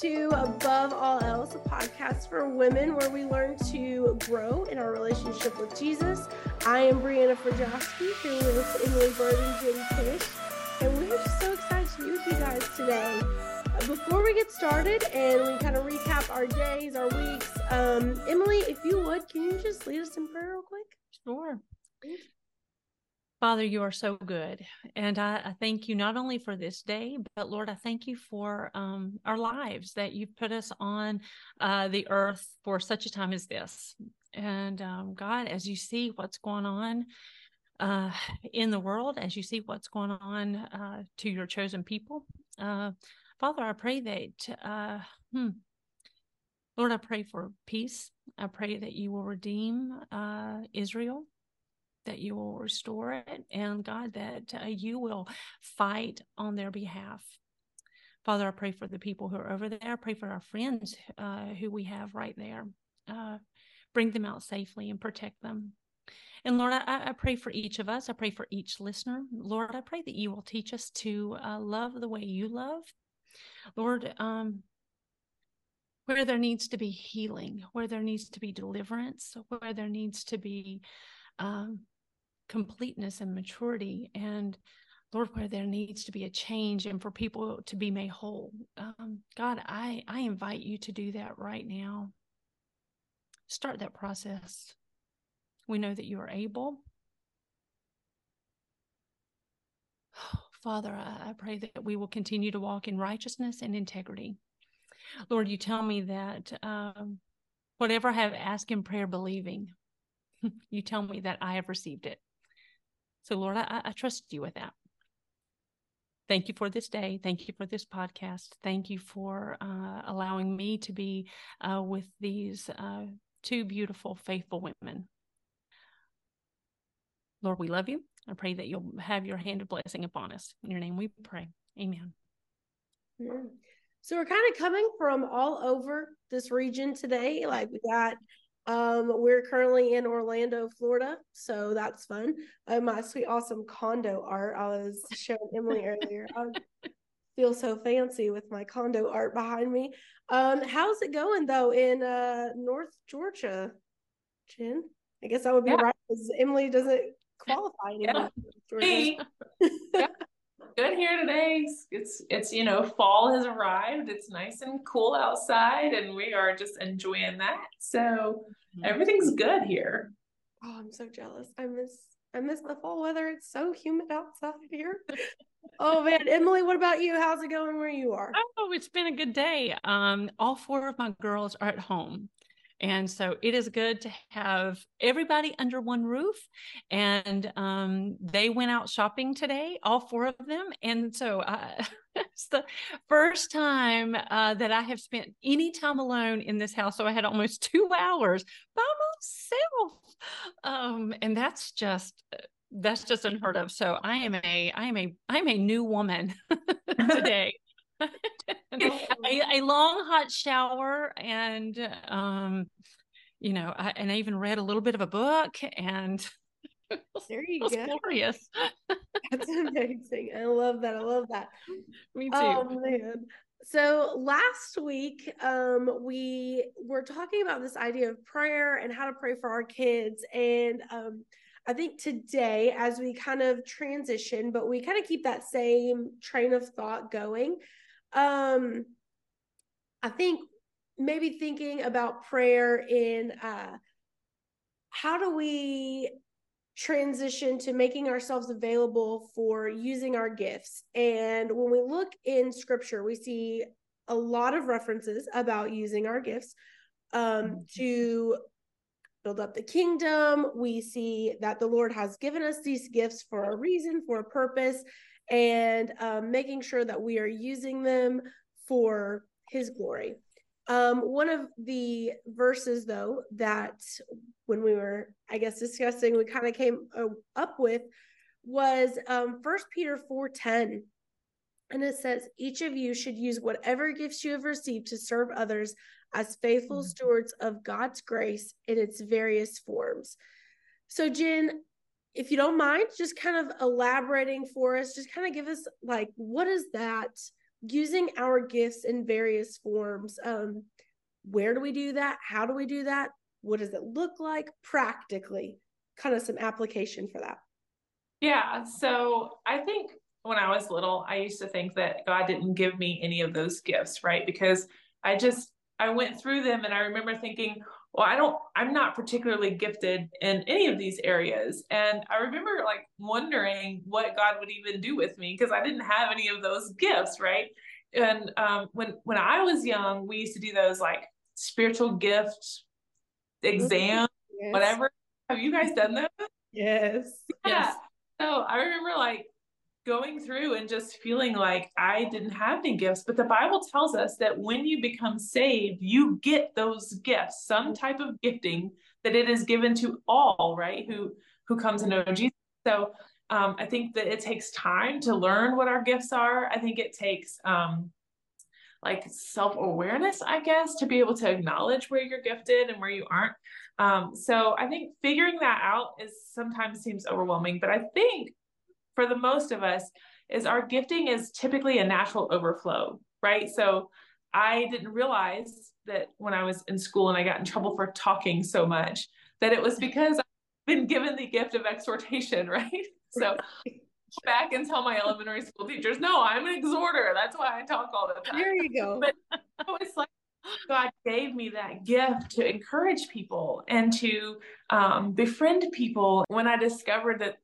to Above All Else, a podcast for women where we learn to grow in our relationship with Jesus. I am Brianna Frijowski, here with Emily Bird and Jenny Fish, and we are just so excited to be with you guys today. Before we get started and we kind of recap our days, our weeks, Emily, if you would, can you just lead us in prayer real quick? Sure. Father, you are so good. And I thank you not only for this day, but Lord, I thank you for our lives, that you've put us on the earth for such a time as this. And God, as you see what's going on in the world, as you see what's going on to your chosen people, Father, I pray that, Lord, I pray for peace. I pray that you will redeem Israel, that you will restore it, and God, that you will fight on their behalf. Father, I pray for the people who are over there. I pray for our friends who we have right there. Bring them out safely and protect them. And Lord, I pray for each of us. I pray for each listener. Lord, I pray that you will teach us to love the way you love. Lord, where there needs to be healing, where there needs to be deliverance, where there needs to be completeness and maturity, and Lord, where there needs to be a change and for people to be made whole. God, I invite you to do that right now. Start that process. We know that you are able. Oh, Father, I pray that we will continue to walk in righteousness and integrity. Lord, you tell me that whatever I have asked in prayer believing, you tell me that I have received it. So, Lord, I trust you with that. Thank you for this day. Thank you for this podcast. Thank you for allowing me to be with these two beautiful, faithful women. Lord, we love you. I pray that you'll have your hand of blessing upon us. In your name we pray. Amen. So we're kind of coming from all over this region today. Like we got... we're currently in Orlando, Florida, so that's fun. My sweet, awesome condo art. I was showing Emily earlier. I feel so fancy with my condo art behind me. How's it going though in North Georgia, Jen? I guess I would be right because Emily doesn't qualify anymore. Yeah. Good here today. It's fall has arrived. It's nice and cool outside, and we are just enjoying that. So everything's good here. Oh, I'm so jealous. I miss the fall weather. It's so humid outside here. Oh man, Emily, what about you? How's it going where you are? Oh, it's been a good day. All four of my girls are at home. And so it is good to have everybody under one roof, and they went out shopping today, all four of them. And so it's the first time that I have spent any time alone in this house. So I had almost 2 hours by myself. And that's just unheard of. So I am a new woman today. a long hot shower, and I even read a little bit of a book, and there you go. Glorious. That's amazing. I love that. Me too. Oh man. So last week we were talking about this idea of prayer and how to pray for our kids, and I think today as we kind of transition, but we kind of keep that same train of thought going. I think maybe thinking about prayer in, how do we transition to making ourselves available for using our gifts? And when we look in scripture, we see a lot of references about using our gifts, to build up the kingdom. We see that the Lord has given us these gifts for a reason, for a purpose, and making sure that we are using them for his glory. One of the verses, though, that when we were, discussing, we kind of came up with was First Peter 4:10. And it says, each of you should use whatever gifts you have received to serve others as faithful stewards of God's grace in its various forms. So, Jen, if you don't mind, just kind of elaborating for us, just kind of give us like, what does that using our gifts in various forms. Where do we do that? How do we do that? What does it look like practically? Kind of some application for that. Yeah. So I think when I was little, I used to think that God didn't give me any of those gifts, right? Because I went through them and I remember thinking, well, I'm not particularly gifted in any of these areas. And I remember like wondering what God would even do with me because I didn't have any of those gifts, right? And when I was young, we used to do those like spiritual gift exams, yes. Whatever. Have you guys done those? Yes. Yeah. Yes. So I remember like going through and just feeling like I didn't have any gifts, but the Bible tells us that when you become saved, you get those gifts, some type of gifting that it is given to all, right? Who comes to know Jesus. So I think that it takes time to learn what our gifts are. I think it takes like self-awareness, I guess, to be able to acknowledge where you're gifted and where you aren't. So I think figuring that out is sometimes seems overwhelming, but I think for the most of us is our gifting is typically a natural overflow, right? So I didn't realize that when I was in school and I got in trouble for talking so much that it was because I've been given the gift of exhortation, right? So back and tell my elementary school teachers, no, I'm an exhorter. That's why I talk all the time. There you go. But it's like, God gave me that gift to encourage people and to befriend people. When I discovered that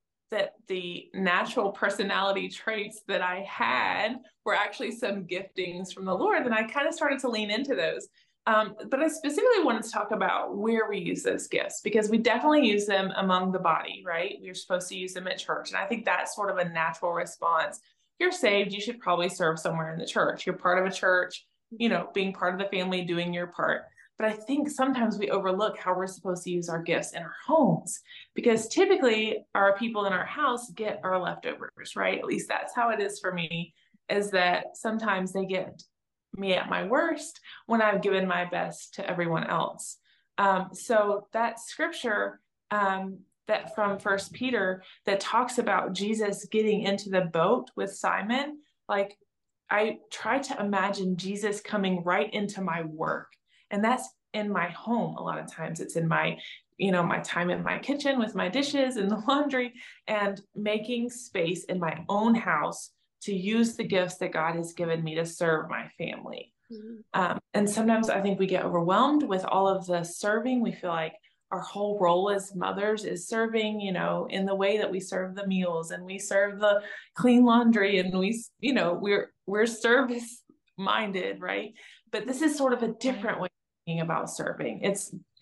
the natural personality traits that I had were actually some giftings from the Lord, then I kind of started to lean into those. But I specifically wanted to talk about where we use those gifts, because we definitely use them among the body, right? We're supposed to use them at church. And I think that's sort of a natural response. You're saved, you should probably serve somewhere in the church. You're part of a church, you know, being part of the family, doing your part. But I think sometimes we overlook how we're supposed to use our gifts in our homes, because typically our people in our house get our leftovers, right? At least that's how it is for me, is that sometimes they get me at my worst when I've given my best to everyone else. So that scripture that from First Peter that talks about Jesus getting into the boat with Simon, like I try to imagine Jesus coming right into my work. And that's in my home. A lot of times it's in my, you know, my time in my kitchen with my dishes and the laundry, and making space in my own house to use the gifts that God has given me to serve my family. Mm-hmm. And sometimes I think we get overwhelmed with all of the serving. We feel like our whole role as mothers is serving, you know, in the way that we serve the meals and we serve the clean laundry and we, you know, we're service minded, right? But this is sort of a different way of thinking about serving.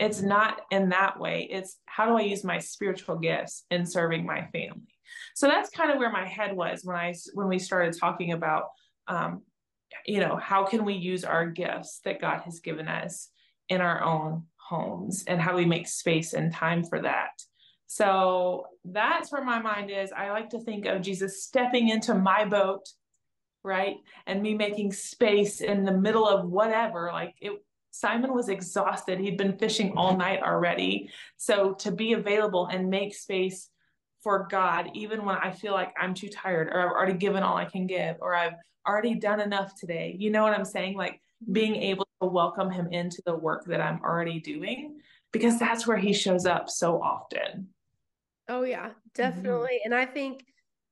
It's not in that way. It's how do I use my spiritual gifts in serving my family? So that's kind of where my head was when we started talking about, you know, how can we use our gifts that God has given us in our own homes and how we make space and time for that. So that's where my mind is. I like to think of Jesus stepping into my boat, right? And me making space in the middle of whatever, like it, Simon was exhausted. He'd been fishing all night already. So to be available and make space for God, even when I feel like I'm too tired or I've already given all I can give, or I've already done enough today. You know what I'm saying? Like being able to welcome him into the work that I'm already doing, because that's where he shows up so often. Oh yeah, definitely. Mm-hmm. And I think,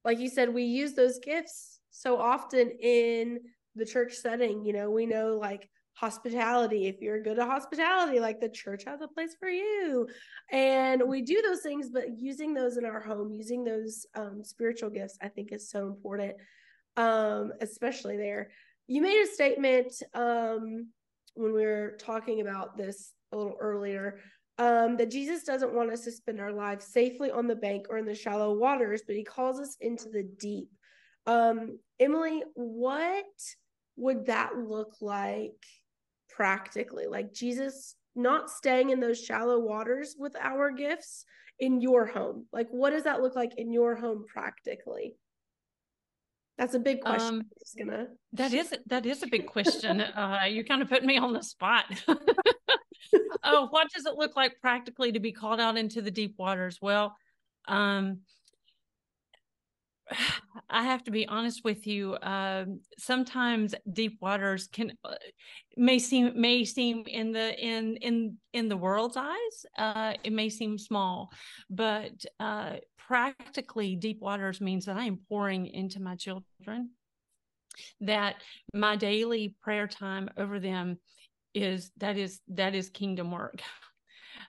like you said, we use those gifts so often in the church setting. You know, we know like hospitality, if you're good at hospitality, like the church has a place for you. And we do those things, but using those in our home, using those spiritual gifts, I think is so important, especially there. You made a statement when we were talking about this a little earlier, that Jesus doesn't want us to spend our lives safely on the bank or in the shallow waters, but he calls us into the deep. Emily, what would that look like practically? Like Jesus not staying in those shallow waters with our gifts in your home. Like, what does that look like in your home practically? That's a big question. That is a big question. You kind of put me on the spot. Oh, what does it look like practically to be called out into the deep waters? Well, I have to be honest with you. Sometimes deep waters may seem in the world's eyes, it may seem small, but practically deep waters means that I am pouring into my children, that my daily prayer time over them is kingdom work.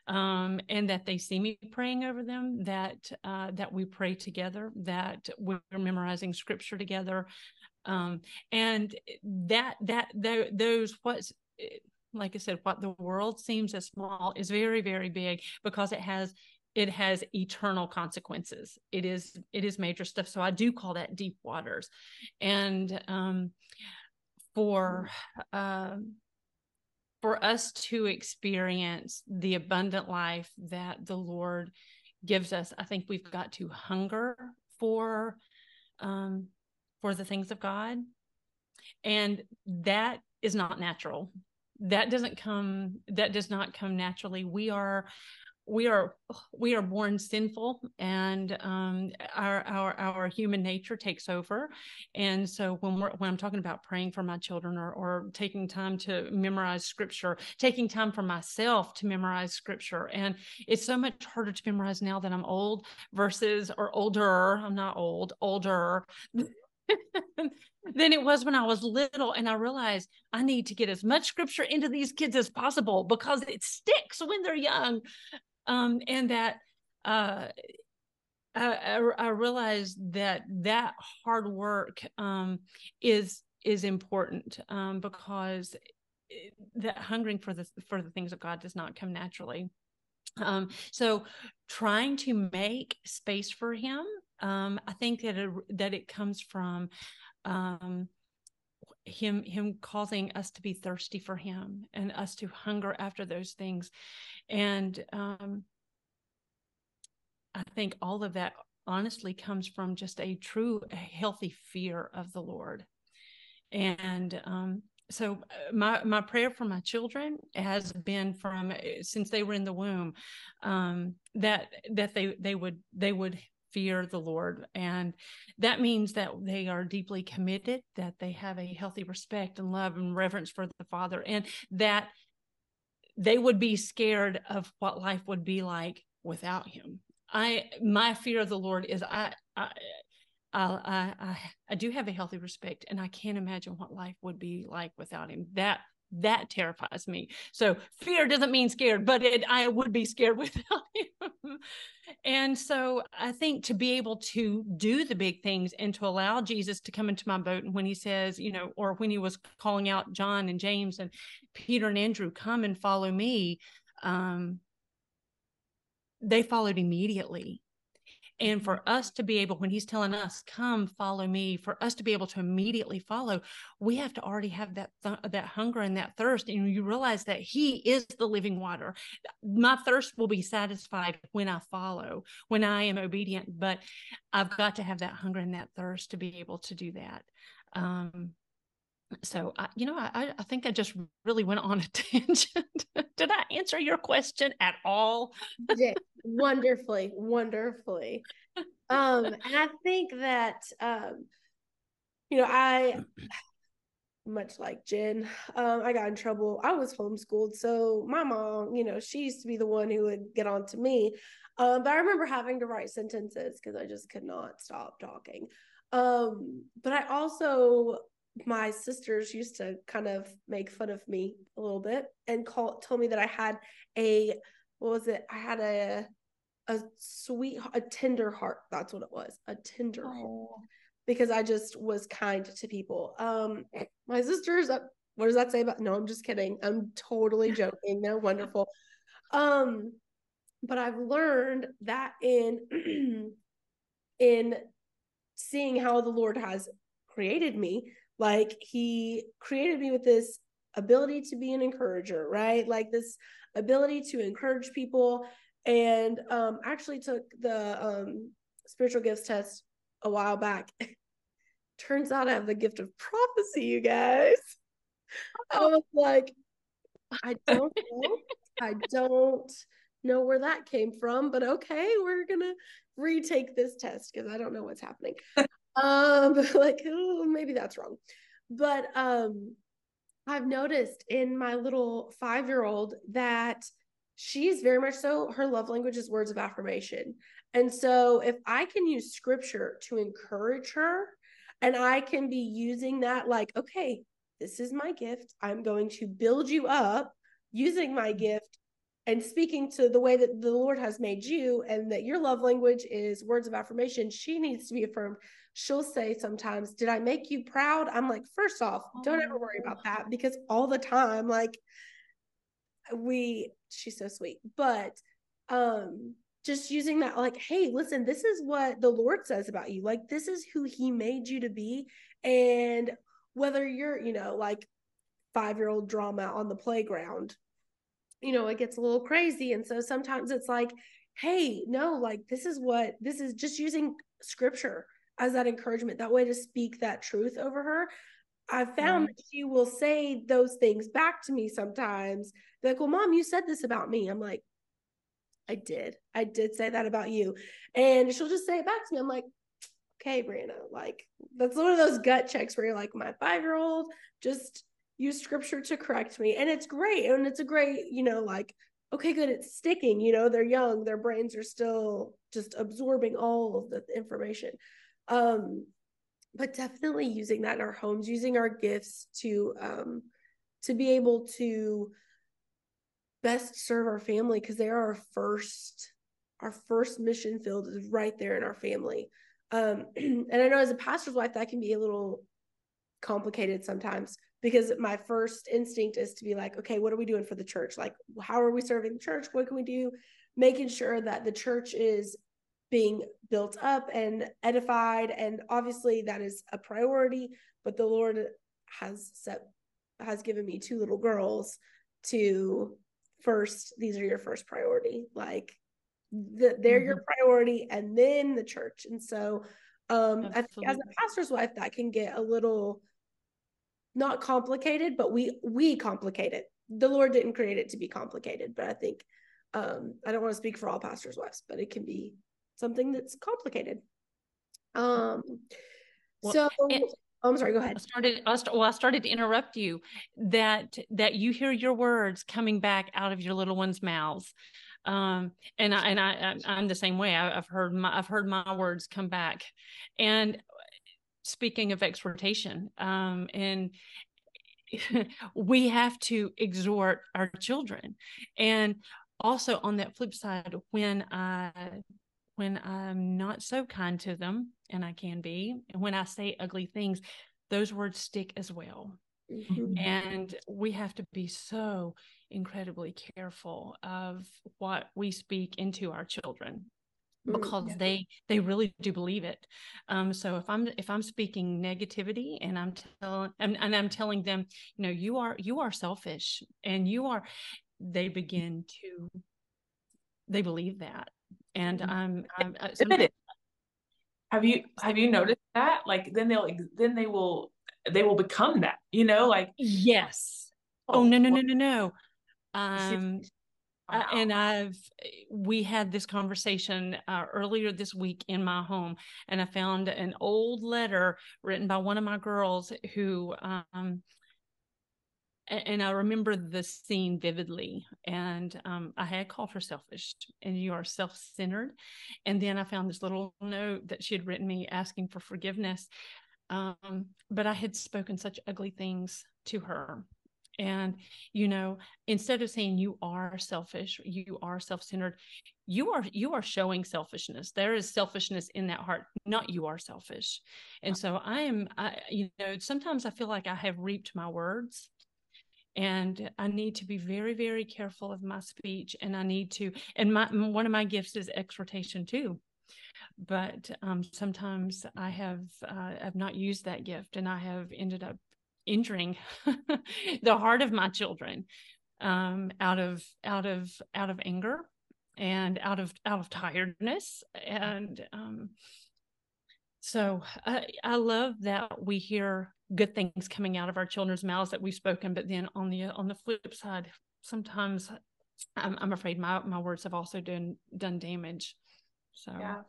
And that they see me praying over them, that we pray together, that we're memorizing scripture together. And those, what's, like I said, what the world seems as small is very, very big, because it has eternal consequences. It is major stuff. So I do call that deep waters. And, for us to experience the abundant life that the Lord gives us, I think we've got to hunger for the things of God. And that is not natural. That does not come naturally. We are born sinful, and our human nature takes over. And so when I'm talking about praying for my children, or taking time to memorize scripture, taking time for myself to memorize scripture, and it's so much harder to memorize now that I'm old older than it was when I was little. And I realized I need to get as much scripture into these kids as possible, because it sticks when they're young. And that I realized that hard work is important, because that hungering for the things of God does not come naturally. So trying to make space for Him, I think that it comes from him causing us to be thirsty for Him, and us to hunger after those things. And I think all of that honestly comes from just a true, healthy fear of the Lord. And so my prayer for my children has been from since they were in the womb, that they would fear the Lord. And that means that they are deeply committed, that they have a healthy respect and love and reverence for the Father, and that they would be scared of what life would be like without Him. My fear of the Lord is I do have a healthy respect, and I can't imagine what life would be like without Him. That terrifies me. So fear doesn't mean scared, but I would be scared without Him. And so I think to be able to do the big things, and to allow Jesus to come into my boat, and when He says, or when He was calling out John and James and Peter and Andrew, come and follow me, they followed immediately. And for us to be able, when He's telling us, come follow me, for us to be able to immediately follow, we have to already have that hunger and that thirst. And you realize that He is the living water. My thirst will be satisfied when I follow, when I am obedient, but I've got to have that hunger and that thirst to be able to do that. So I think I just really went on a tangent. Did I answer your question at all? Yeah, wonderfully. And I think that, much like Jen, I got in trouble. I was homeschooled. So my mom, she used to be the one who would get on to me. But I remember having to write sentences because I just could not stop talking. But I also... my sisters used to kind of make fun of me a little bit and tell me that I had a tender heart. That's what it was. A tender heart, because I just was kind to people. My sisters, what does that say about, no, I'm just kidding. I'm totally joking. They're wonderful. But I've learned that in seeing how the Lord has created me, like He created me with this ability to be an encourager, right? Like this ability to encourage people. And actually took the spiritual gifts test a while back. Turns out I have the gift of prophecy, you guys. I was like, I don't know. I don't know where that came from, but okay, we're gonna retake this test because I don't know what's happening. Like, oh, maybe that's wrong. But I've noticed in my little 5-year-old that she's very much so, her love language is words of affirmation. And so if I can use scripture to encourage her, and I can be using that like, okay, this is my gift. I'm going to build you up using my gift and speaking to the way that the Lord has made you and that your love language is words of affirmation. She needs to be affirmed. She'll say sometimes, did I make you proud? I'm like, first off, don't ever worry about that, because all the time, like she's so sweet, but just using that, like, hey, listen, this is what the Lord says about you. Like, this is who he made you to be. And whether you're, you know, like 5-year-old drama on the playground, you know, it gets a little crazy. And so sometimes it's like, hey, no, like, this is just using scripture as that encouragement, that way to speak that truth over her. I found that she will say those things back to me sometimes. They're like, well, Mom, you said this about me. I'm like, I did say that about you. And she'll just say it back to me. I'm like, okay, Brianna, like, that's one of those gut checks where you're like, my 5-year-old just use scripture to correct me. And it's great. And it's a great, you know, like, okay, good. It's sticking, you know, they're young, their brains are still just absorbing all of the information. But definitely using that in our homes, using our gifts to be able to best serve our family, because they are our first mission field is right there in our family. And I know as a pastor's wife, that can be a little complicated sometimes, because my first instinct is to be like, okay, what are we doing for the church? Like, how are we serving the church? What can we do? Making sure that the church is being built up and edified. And obviously that is a priority, but the Lord has given me 2 little girls to first, these are your first priority. Like they're your priority, and then the church. And so I think as a pastor's wife, that can get a little, not complicated, but we complicate it. The Lord didn't create it to be complicated, but I think, I don't want to speak for all pastors' wives, but it can be something that's complicated. I'm sorry, go ahead. I started to interrupt you, that you hear your words coming back out of your little one's mouths. I'm the same way. I've heard my words come back. And speaking of exhortation, and we have to exhort our children. And also on that flip side, when I'm not so kind to them, and I can be, and when I say ugly things, those words stick as well. Mm-hmm. And we have to be so incredibly careful of what we speak into our children, because they really do believe it. So if I'm speaking negativity and I'm telling them, you know, you are selfish, and they believe that. And have you noticed that? Like, then they will become that, you know, like, yes. Oh, no. And we had this conversation earlier this week in my home, and I found an old letter written by one of my girls who, and I remember the scene vividly. And I had called her selfish, and you are self-centered. And then I found this little note that she had written me asking for forgiveness. But I had spoken such ugly things to her. And, you know, instead of saying you are selfish, you are self-centered, you are showing selfishness. There is selfishness in that heart, not you are selfish. And so sometimes I feel like I have reaped my words. And I need to be very, very careful of my speech. And I need to, and one of my gifts is exhortation too. But sometimes I have not used that gift, and I have ended up injuring the heart of my children out of anger and out of tiredness. And so I love that we hear good things coming out of our children's mouths that we've spoken, but then on the flip side, sometimes I'm afraid my words have also done damage. So, yeah.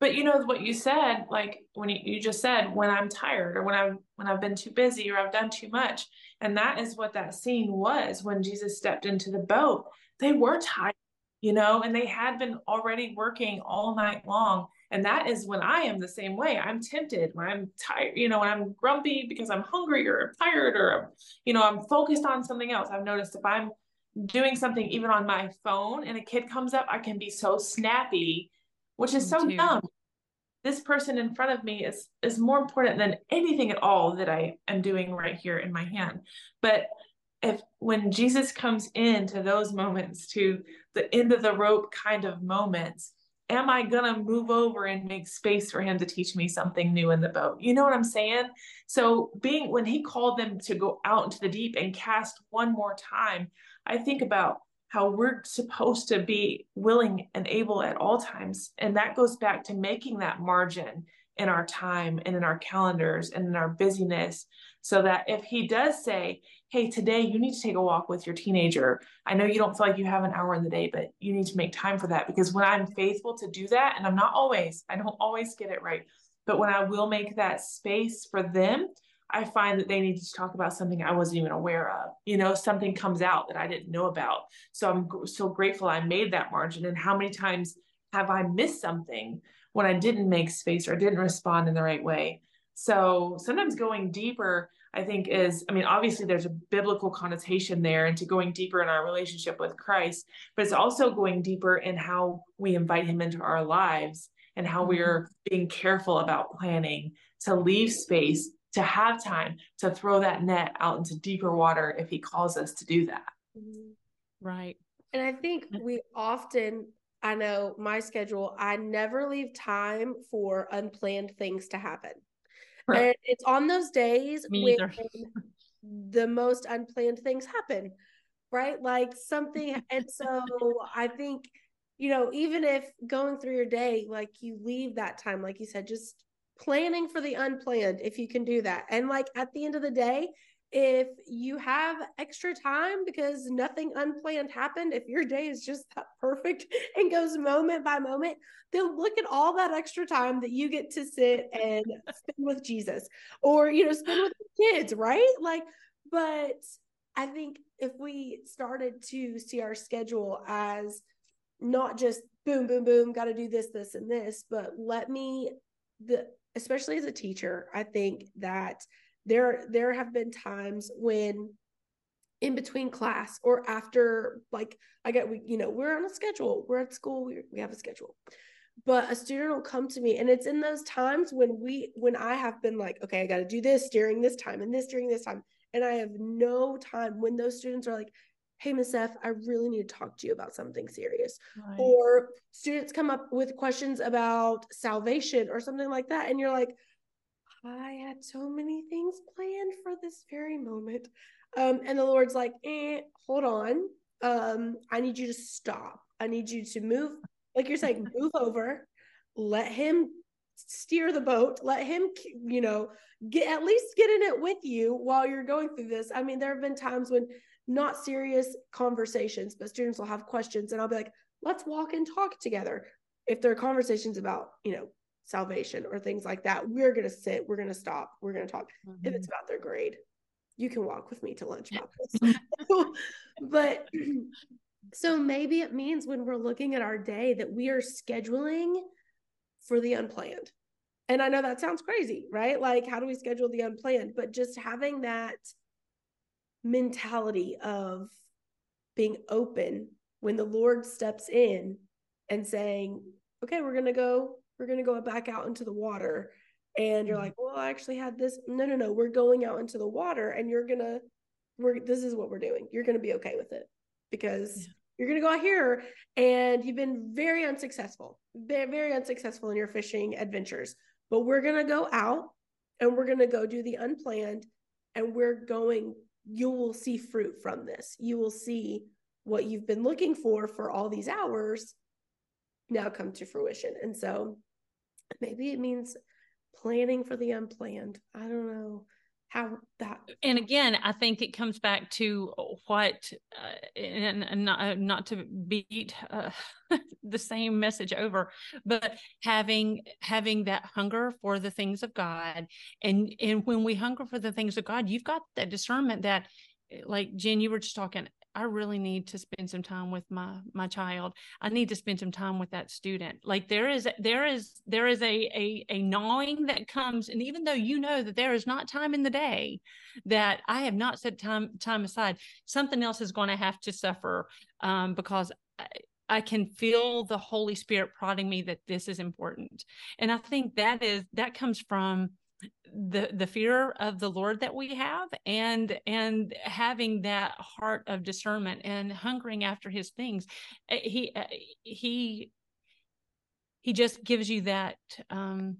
But you know what you said, like when you just said, when I'm tired or when I've been too busy or I've done too much. And that is what that scene was when Jesus stepped into the boat. They were tired, you know, and they had been already working all night long. And that is when I am the same way. I'm tempted when I'm tired, you know, when I'm grumpy because I'm hungry or I'm tired or, you know, I'm focused on something else. I've noticed if I'm doing something even on my phone and a kid comes up, I can be so snappy, which is so dumb. This person in front of me is more important than anything at all that I am doing right here in my hand. But when Jesus comes into those moments, to the end of the rope kind of moments, am I going to move over and make space for him to teach me something new in the boat? You know what I'm saying? So when he called them to go out into the deep and cast one more time, I think about how we're supposed to be willing and able at all times. And that goes back to making that margin in our time and in our calendars and in our busyness, so that if he does say, hey, today you need to take a walk with your teenager. I know you don't feel like you have an hour in the day, but you need to make time for that, because when I'm faithful to do that, and I don't always get it right, but when I will make that space for them, I find that they need to talk about something I wasn't even aware of. You know, something comes out that I didn't know about. So I'm so grateful I made that margin. And how many times have I missed something when I didn't make space or didn't respond in the right way? So sometimes going deeper, I think obviously there's a biblical connotation there into going deeper in our relationship with Christ, but it's also going deeper in how we invite him into our lives and how we're being careful about planning to leave space, to have time to throw that net out into deeper water if he calls us to do that. Right. And I think I know my schedule, I never leave time for unplanned things to happen. Right. And it's on those days when the most unplanned things happen, right? Like something. And so I think, you know, even if going through your day, like you leave that time, like you said, just planning for the unplanned, if you can do that. And like at the end of the day, if you have extra time because nothing unplanned happened, if your day is just that perfect and goes moment by moment, then look at all that extra time that you get to sit and spend with Jesus, or, you know, spend with the kids, right? Like, but I think if we started to see our schedule as not just boom, boom, boom, got to do this, this, and this, but especially as a teacher, I think that there have been times when in between class or after, like we're on a schedule, we're at school, we have a schedule, but a student will come to me, and it's in those times when I have been like, okay, I got to do this during this time and this during this time. And I have no time, when those students are like, hey, Miss F, I really need to talk to you about something serious. Right. Or students come up with questions about salvation or something like that. And you're like, I had so many things planned for this very moment. And the Lord's like, hold on. I need you to stop. I need you to move. Like you're saying, move over, let him steer the boat, let him, you know, at least get in it with you while you're going through this. I mean, there have been times when not serious conversations, but students will have questions, and I'll be like, let's walk and talk together. If there are conversations about, you know, salvation or things like that, we're going to sit, we're going to stop, we're going to talk. Mm-hmm. If it's about their grade, you can walk with me to lunch about this. But so maybe it means when we're looking at our day that we are scheduling for the unplanned. And I know that sounds crazy, right? Like, how do we schedule the unplanned? But just having that mentality of being open when the Lord steps in and saying, okay, we're going to go back out into the water. And you're like, well, I actually had this. No, we're going out into the water, and this is what we're doing. You're going to be okay with it, because you're going to go out here and you've been very, very unsuccessful in your fishing adventures, but we're going to go out and we're going to go do the unplanned, and you will see fruit from this. You will see what you've been looking for all these hours now come to fruition. And so maybe it means planning for the unplanned. I don't know. how that. And again, I think it comes back to what, and not to beat the same message over, but having that hunger for the things of God. And when we hunger for the things of God, you've got that discernment that, like Jen, you were just talking, I really need to spend some time with my child. I need to spend some time with that student. Like there is a gnawing that comes. And even though you know that there is not time in the day that I have not set time aside, something else is going to have to suffer because I can feel the Holy Spirit prodding me that this is important. And I think that comes from the fear of the Lord that we have, and having that heart of discernment and hungering after his things. He just gives you that gnawing.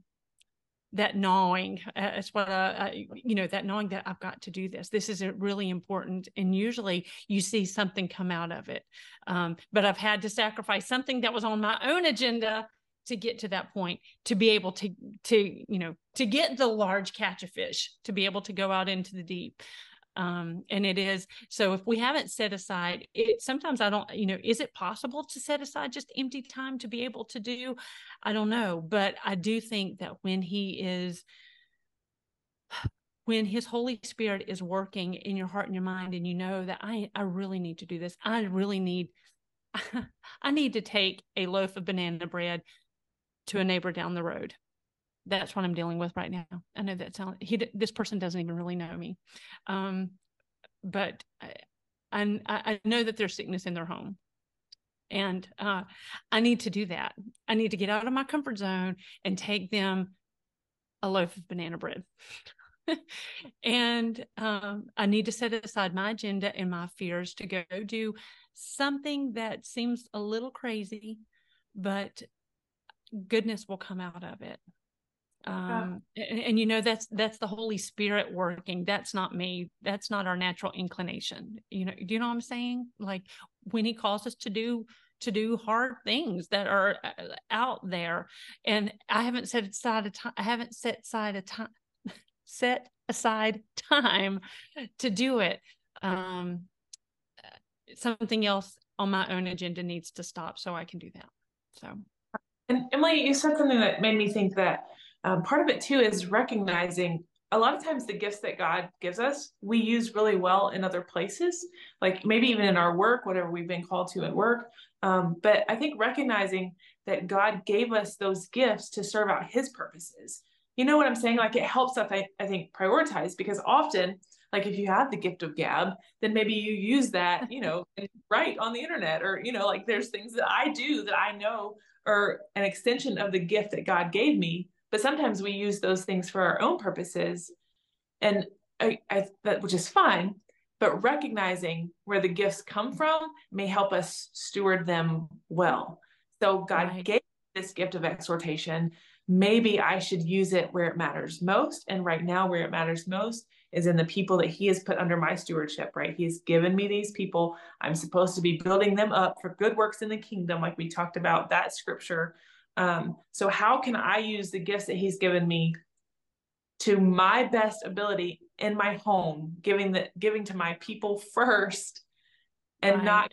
It's what that gnawing that I've got to do this. This is really important. And usually you see something come out of it. But I've had to sacrifice something that was on my own agenda to get to that point, to be able to get the large catch of fish, to be able to go out into the deep. And it is, so if we haven't set aside it, sometimes I don't, is it possible to set aside just empty time to be able to do? I don't know, but I do think that when his Holy Spirit is working in your heart and your mind, and you know that I really need to do this. I need to take a loaf of banana bread to a neighbor down the road. That's what I'm dealing with right now. I know that sounds, this person doesn't even really know me. But I know that there's sickness in their home. And I need to do that. I need to get out of my comfort zone and take them a loaf of banana bread. And I need to set aside my agenda and my fears to go do something that seems a little crazy, but goodness will come out of it. And that's the Holy Spirit working. That's not me. That's not our natural inclination. Do you know what I'm saying? Like when he calls us to do hard things that are out there, and I haven't set aside a time. I haven't set aside time to do it. Something else on my own agenda needs to stop so I can do that. So, and Emily, you said something that made me think that part of it too is recognizing a lot of times the gifts that God gives us, we use really well in other places, like maybe even in our work, whatever we've been called to at work. But I think recognizing that God gave us those gifts to serve out his purposes. You know what I'm saying? Like it helps us, I think, prioritize, because often, like if you have the gift of gab, then maybe you use that, and write on the internet, or, like there's things that I do that I know are an extension of the gift that God gave me. But sometimes we use those things for our own purposes, and which is fine, but recognizing where the gifts come from may help us steward them well. So God right. gave this gift of exhortation. Maybe I should use it where it matters most. And right now where it matters most is in the people that he has put under my stewardship, right? He's given me these people. I'm supposed to be building them up for good works in the kingdom. Like we talked about that scripture. So how can I use the gifts that he's given me to my best ability in my home, giving to my people first, and right. not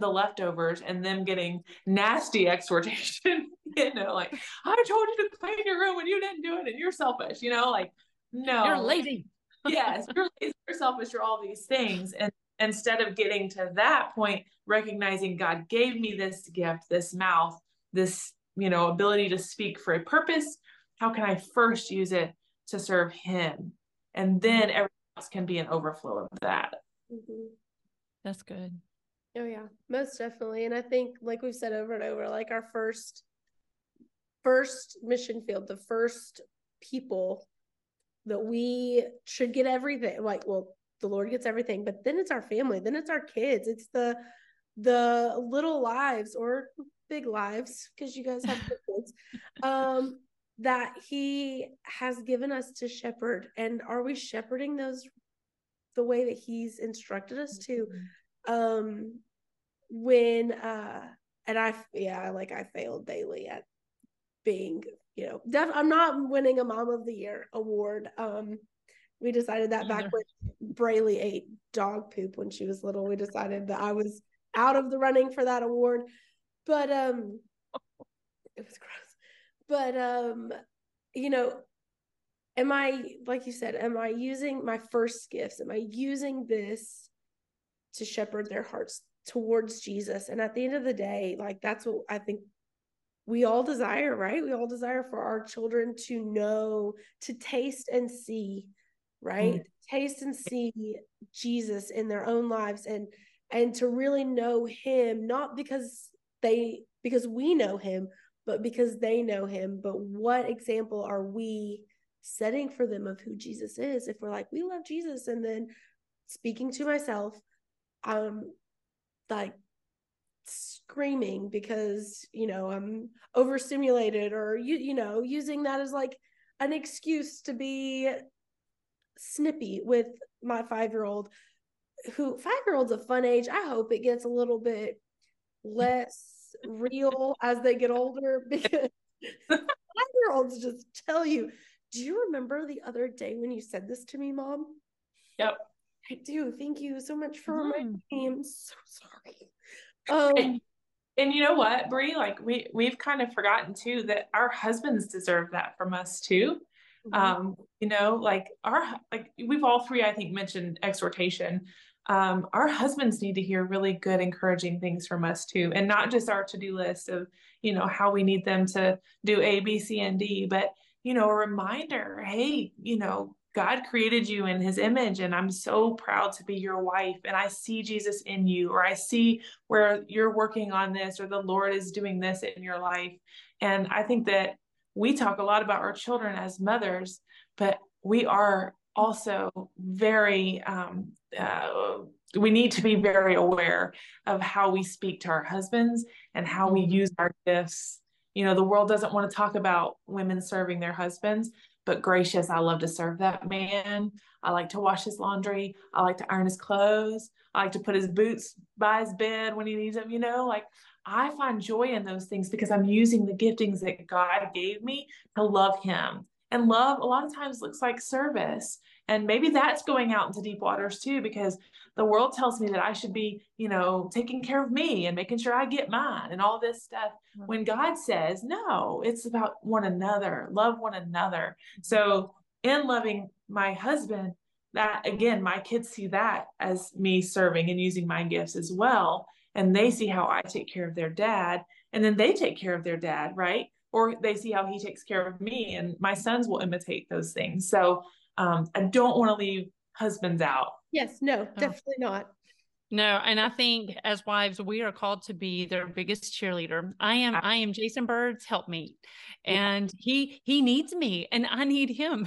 the leftovers and them getting nasty exhortation, like I told you to clean your room and you didn't do it and you're selfish, like, no, you're lazy. Yes, you're lazy, you're selfish, you're all these things. And instead of getting to that point, recognizing God gave me this gift, this mouth, this, ability to speak for a purpose. How can I first use it to serve him? And then everything else can be an overflow of that. Mm-hmm. That's good. Oh yeah, most definitely. And I think, like we've said over and over, like our first mission field, the first people that we should get everything, like, well, the Lord gets everything, but then it's our family, then it's our kids. It's the little lives, or big lives, because you guys have big kids, that he has given us to shepherd. And are we shepherding those the way that he's instructed us to? I failed daily at being, I'm not winning a Mom of the Year award, We decided that back when Braley ate dog poop when she was little. We decided that I was out of the running for that award. But it was gross. But you know, am I, like you said, am I using my first gifts? Am I using this to shepherd their hearts towards Jesus? And at the end of the day, like, that's what I think we all desire, right? We all desire for our children to know, to taste and see, right? Mm-hmm. Taste and see Jesus in their own lives, and to really know him, not because we know him, but because they know him. But what example are we setting for them of who Jesus is? If we're like, we love Jesus, and then, speaking to myself, like screaming because, you know, I'm overstimulated, or you know, using that as like an excuse to be snippy with my 5-year-old, who 5-year-old's a fun age. I hope it gets a little bit less real as they get older, because 5-year-olds just tell you, do you remember the other day when you said this to me, Mom? Yep. I do. Thank you so much for reminding me. I'm so sorry. And you know what, Brie, like we've kind of forgotten too, that our husbands deserve that from us too. Mm-hmm. You know, like we've all three, I think, mentioned exhortation. Our husbands need to hear really good, encouraging things from us too. And not just our to-do list of, you know, how we need them to do A, B, C, and D, but, you know, a reminder, hey, you know, God created you in his image, and I'm so proud to be your wife, and I see Jesus in you, or I see where you're working on this, or the Lord is doing this in your life. And I think that we talk a lot about our children as mothers, but we are also very, we need to be very aware of how we speak to our husbands and how we use our gifts. You know, the world doesn't want to talk about women serving their husbands, but gracious, I love to serve that man. I like to wash his laundry. I like to iron his clothes. I like to put his boots by his bed when he needs them. You know, like, I find joy in those things because I'm using the giftings that God gave me to love him. And love a lot of times looks like service. And maybe that's going out into deep waters too, because the world tells me that I should be, you know, taking care of me and making sure I get mine and all this stuff. When God says, no, it's about one another, love one another. So in loving my husband, that again, my kids see that as me serving and using my gifts as well. And they see how I take care of their dad, and then they take care of their dad, right? Or they see how he takes care of me, and my sons will imitate those things. So I don't want to leave husbands out. Yes, no, definitely not. No, and I think as wives, we are called to be their biggest cheerleader. I am Jason Bird's helpmate, and he needs me, and I need him.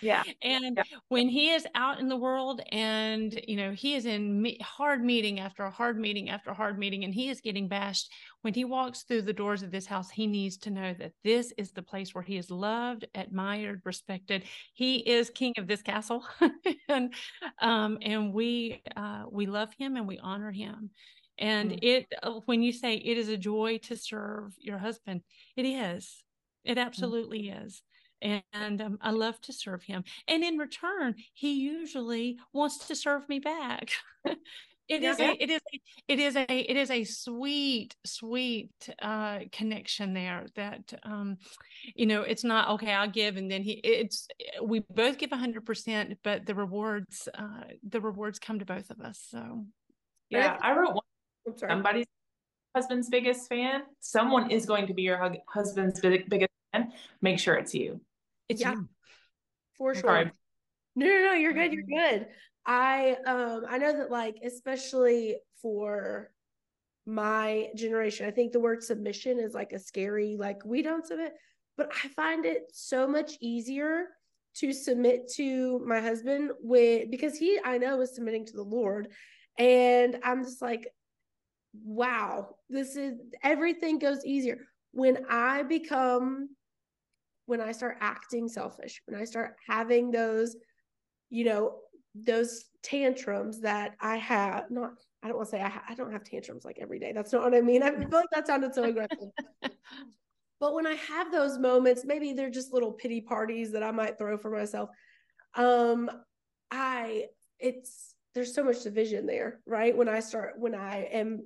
Yeah. And when he is out in the world, and, you know, he is in hard meeting after hard meeting after hard meeting, and he is getting bashed, when he walks through the doors of this house, he needs to know that this is the place where he is loved, admired, respected. He is king of this castle. And we love him and we honor him. And when you say it is a joy to serve your husband, it is, it absolutely is. And I love to serve him. And in return, he usually wants to serve me back. It is a sweet, sweet connection there that, you know, it's not, okay, I'll give. And then we both give 100%, but the rewards come to both of us. So. Yeah. I wrote one, somebody's husband's biggest fan. Someone is going to be your husband's biggest fan. Make sure it's you. It's you. For sure. Sorry. No, you're good. You're good. I know that, like, especially for my generation, I think the word submission is like a scary, like, we don't submit, but I find it so much easier to submit to my husband because he, I know, is submitting to the Lord. And I'm just like, wow, everything goes easier. When I start acting selfish, when I start having those, you know, those tantrums that I have, I don't want to say I don't have tantrums like every day. That's not what I mean. I feel like that sounded so aggressive. But when I have those moments, maybe they're just little pity parties that I might throw for myself. There's so much division there, right? When I am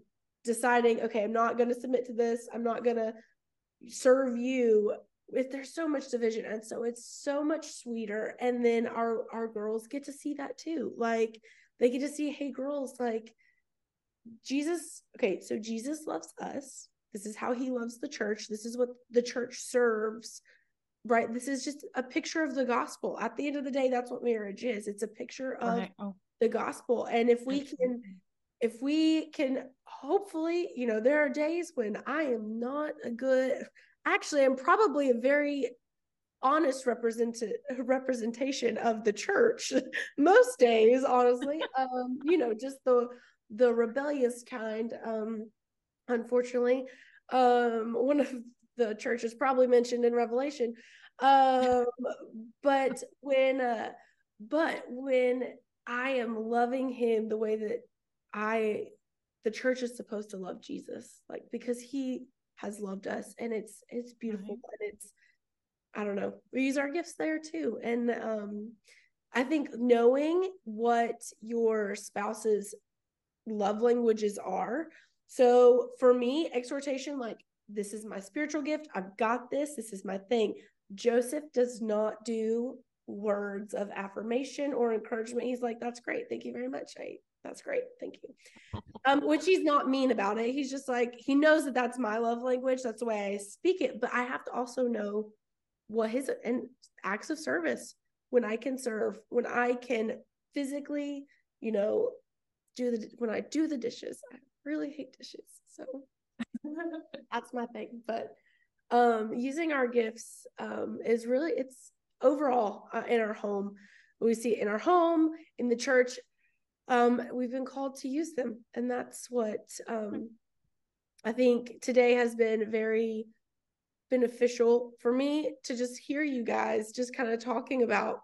deciding, okay, I'm not going to submit to this, I'm not going to serve you, if there's so much division. And so it's so much sweeter. And then our girls get to see that too. Like they get to see, hey girls, like Jesus. Okay. So Jesus loves us. This is how he loves the church. This is what the church serves, right? This is just a picture of the gospel. At the end of the day, that's what marriage is. It's a picture of the gospel. And if we can hopefully, you know, there are days when I am not a good, actually, I'm probably a very honest representation of the church most days, honestly, you know, just the rebellious kind. Unfortunately, one of the churches probably mentioned in Revelation. But when I am loving him the way that the church is supposed to love Jesus, like, because he has loved us, and it's beautiful. Mm-hmm. And I don't know, we use our gifts there too. And I think knowing what your spouse's love languages are. So for me, exhortation, like, this is my spiritual gift. I've got this. This is my thing. Joseph does not do words of affirmation or encouragement. He's like, that's great. Thank you very much. That's great. Thank you. Which he's not mean about it. He's just like, he knows that that's my love language. That's the way I speak it. But I have to also know what and acts of service, when I can serve, when I can physically, you know, when I do the dishes. I really hate dishes. So that's my thing. But using our gifts is really, it's overall in our home. We see it in our home, in the church. We've been called to use them. And that's what I think today has been very beneficial for me, to just hear you guys just kind of talking about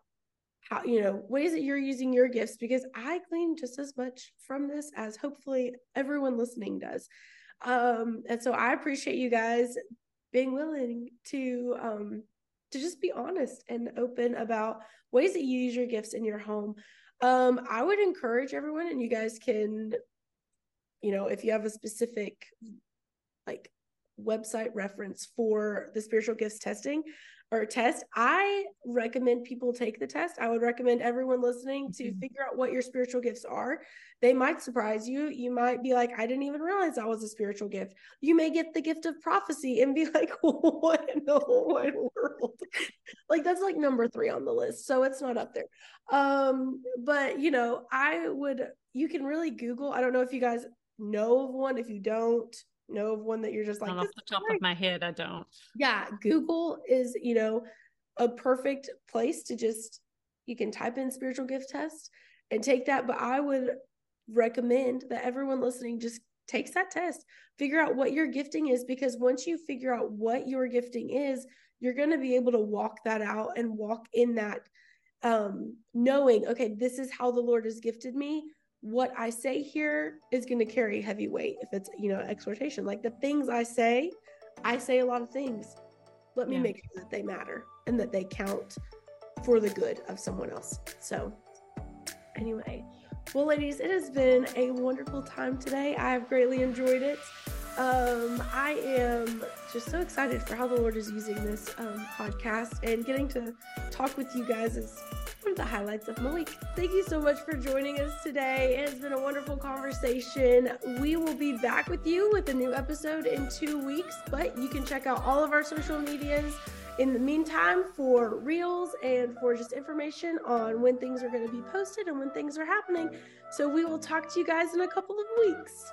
how, you know, ways that you're using your gifts, because I glean just as much from this as hopefully everyone listening does. And so I appreciate you guys being willing to just be honest and open about ways that you use your gifts in your home. I would encourage everyone, and you guys can, you know, if you have a specific like website reference for the spiritual gifts testing or test, I recommend people take the test. I would recommend everyone listening to figure out what your spiritual gifts are. They might surprise you. You might be like, I didn't even realize that was a spiritual gift. You may get the gift of prophecy and be like, what in the whole wide world? Like, that's like number 3 on the list. So it's not up there. But you know, you can really Google. I don't know if you guys know of one. If you don't know of one that you're just like, not off the top of my head, I don't. Yeah. Google is, you know, a perfect place to just, you can type in spiritual gift test and take that. But I would recommend that everyone listening just takes that test, figure out what your gifting is, because once you figure out what your gifting is, you're going to be able to walk that out and walk in that, knowing, okay, this is how the Lord has gifted me. What I say here is going to carry heavy weight. If it's, you know, exhortation, like the things I say a lot of things. Let me make sure that they matter and that they count for the good of someone else. So anyway, well, ladies, it has been a wonderful time today. I have greatly enjoyed it. I am just so excited for how the Lord is using this podcast, and getting to talk with you guys is one of the highlights of my week. Thank you so much for joining us today. It has been a wonderful conversation. We will be back with you with a new episode in 2 weeks, but you can check out all of our social medias in the meantime for reels and for just information on when things are going to be posted and when things are happening. So we will talk to you guys in a couple of weeks.